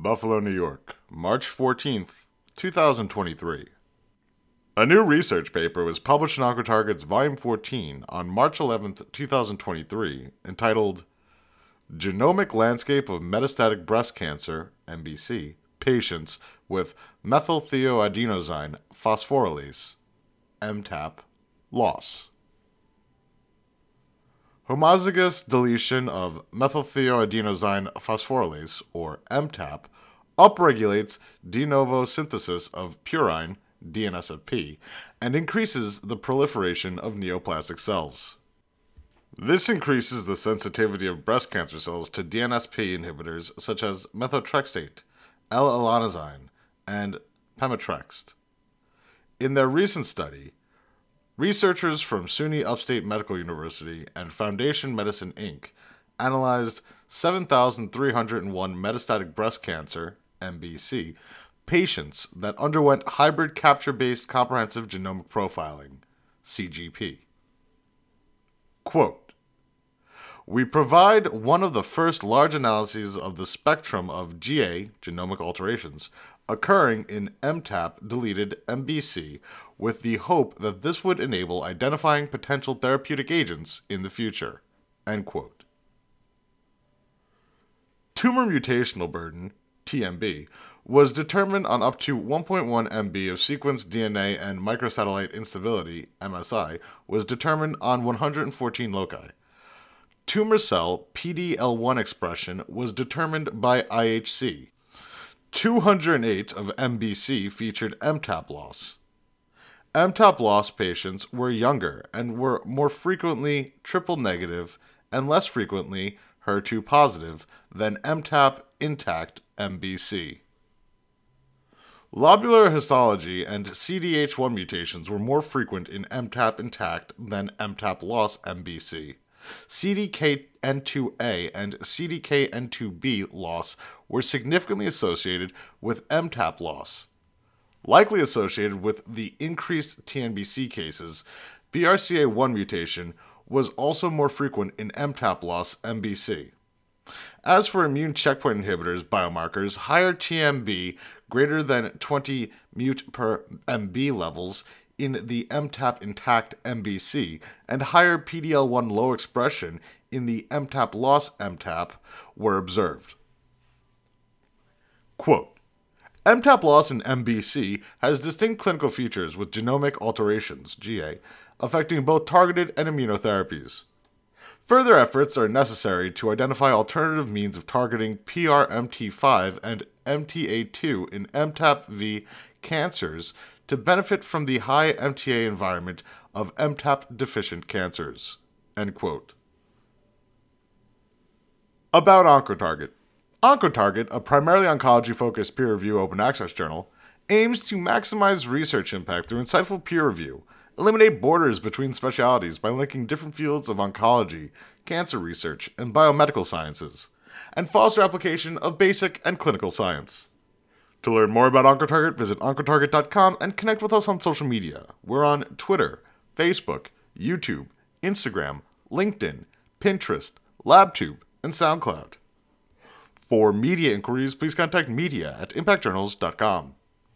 Buffalo, New York, March 14, 2023. A new research paper was published in Oncotarget's Volume 14 on March 11, 2023, entitled Genomic Landscape of Metastatic Breast Cancer, MBC, Patients with Methylthioadenosine Phosphorylase, MTAP, Loss. Homozygous deletion of methylthioadenosine phosphorylase, or MTAP, upregulates de novo synthesis of purine, DNSP, and increases the proliferation of neoplastic cells. This increases the sensitivity of breast cancer cells to DNSP inhibitors such as methotrexate, L-alanosine, and pemetrexed. In their recent study, researchers from SUNY Upstate Medical University and Foundation Medicine, Inc. analyzed 7,301 metastatic breast cancer, MBC, patients that underwent hybrid capture-based comprehensive genomic profiling, CGP. Quote, "We provide one of the first large analyses of the spectrum of GA, genomic alterations, occurring in MTAP-deleted MBC with the hope that this would enable identifying potential therapeutic agents in the future." End quote. Tumor mutational burden, TMB, was determined on up to 1.1 MB of sequenced DNA, and microsatellite instability, MSI, was determined on 114 loci. Tumor cell PD-L1 expression was determined by IHC. 208 of MBC featured MTAP loss. MTAP loss patients were younger and were more frequently triple-negative and less frequently HER2-positive than MTAP-intact MBC. Lobular histology and CDH1 mutations were more frequent in MTAP-intact than MTAP-loss MBC. CDKN2A and CDKN2B loss were significantly associated with MTAP loss. Likely associated with the increased TNBC cases, BRCA1 mutation was also more frequent in MTAP loss MBC. As for immune checkpoint inhibitors biomarkers, higher TMB greater than 20 mut per MB levels in the MTAP intact MBC and higher PD-L1 low expression in the MTAP loss MTAP were observed. Quote, "MTAP loss in MBC has distinct clinical features with genomic alterations, GA, affecting both targeted and immunotherapies. Further efforts are necessary to identify alternative means of targeting PRMT5 and MTA2 in MTAP-V cancers to benefit from the high MTA environment of MTAP-deficient cancers." End quote. About Oncotarget. Oncotarget, a primarily oncology-focused peer-review open-access journal, aims to maximize research impact through insightful peer review, eliminate borders between specialties by linking different fields of oncology, cancer research, and biomedical sciences, and foster application of basic and clinical science. To learn more about Oncotarget, visit Oncotarget.com and connect with us on social media. We're on Twitter, Facebook, YouTube, Instagram, LinkedIn, Pinterest, LabTube, and SoundCloud. For media inquiries, please contact media@impactjournals.com.